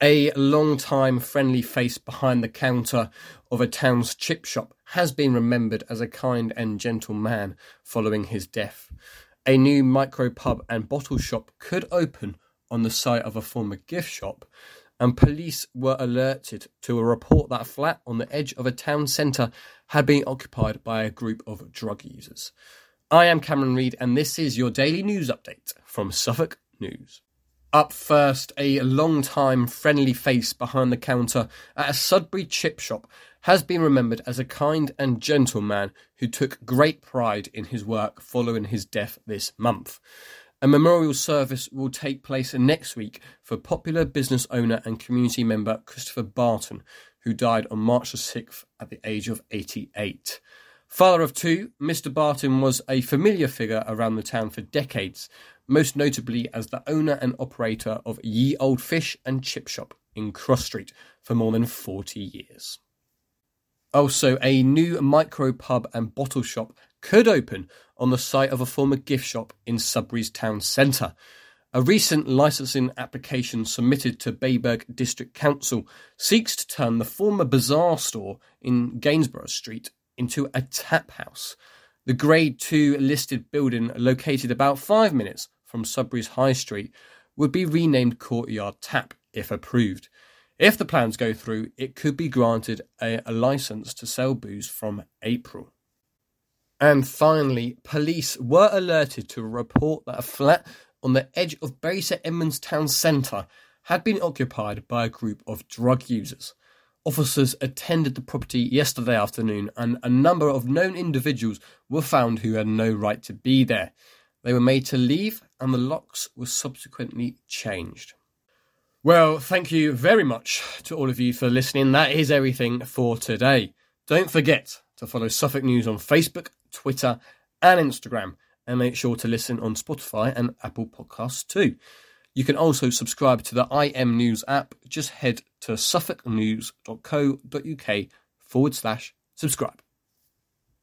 A long-time friendly face behind the counter of a town's chip shop has been remembered as a kind and gentle man following his death. A new micro pub and bottle shop could open on the site of a former gift shop, and police were alerted to a report that a flat on the edge of a town centre had been occupied by a group of drug users. I am Cameron Reid, and this is your daily news update from Suffolk News. Up first, a long-time friendly face behind the counter at a Sudbury chip shop has been remembered as a kind and gentle man who took great pride in his work following his death this month. A memorial service will take place next week for popular business owner and community member Christopher Barton, who died on March the 6th at the age of 88. Father of two, Mr. Barton was a familiar figure around the town for decades, most notably as the owner and operator of Ye Old Fish and Chip Shop in Cross Street for more than 40 years. Also, a new micro pub and bottle shop could open on the site of a former gift shop in Sudbury's town centre. A recent licensing application submitted to Bayburg District Council seeks to turn the former bazaar store in Gainsborough Street into a tap house. The Grade 2 listed building, located about 5 minutes from Sudbury's High Street, would be renamed Courtyard Tap if approved. If the plans go through, it could be granted a licence to sell booze from April. And finally, police were alerted to a report that a flat on the edge of Bury St Edmunds town centre had been occupied by a group of drug users. Officers attended the property yesterday afternoon, and a number of known individuals were found who had no right to be there. They were made to leave, and the locks were subsequently changed. Well, thank you very much to all of you for listening. That is everything for today. Don't forget to follow Suffolk News on Facebook, Twitter, and Instagram, and make sure to listen on Spotify and Apple Podcasts too. You can also subscribe to the IM News app. Just head to suffolknews.co.uk/subscribe.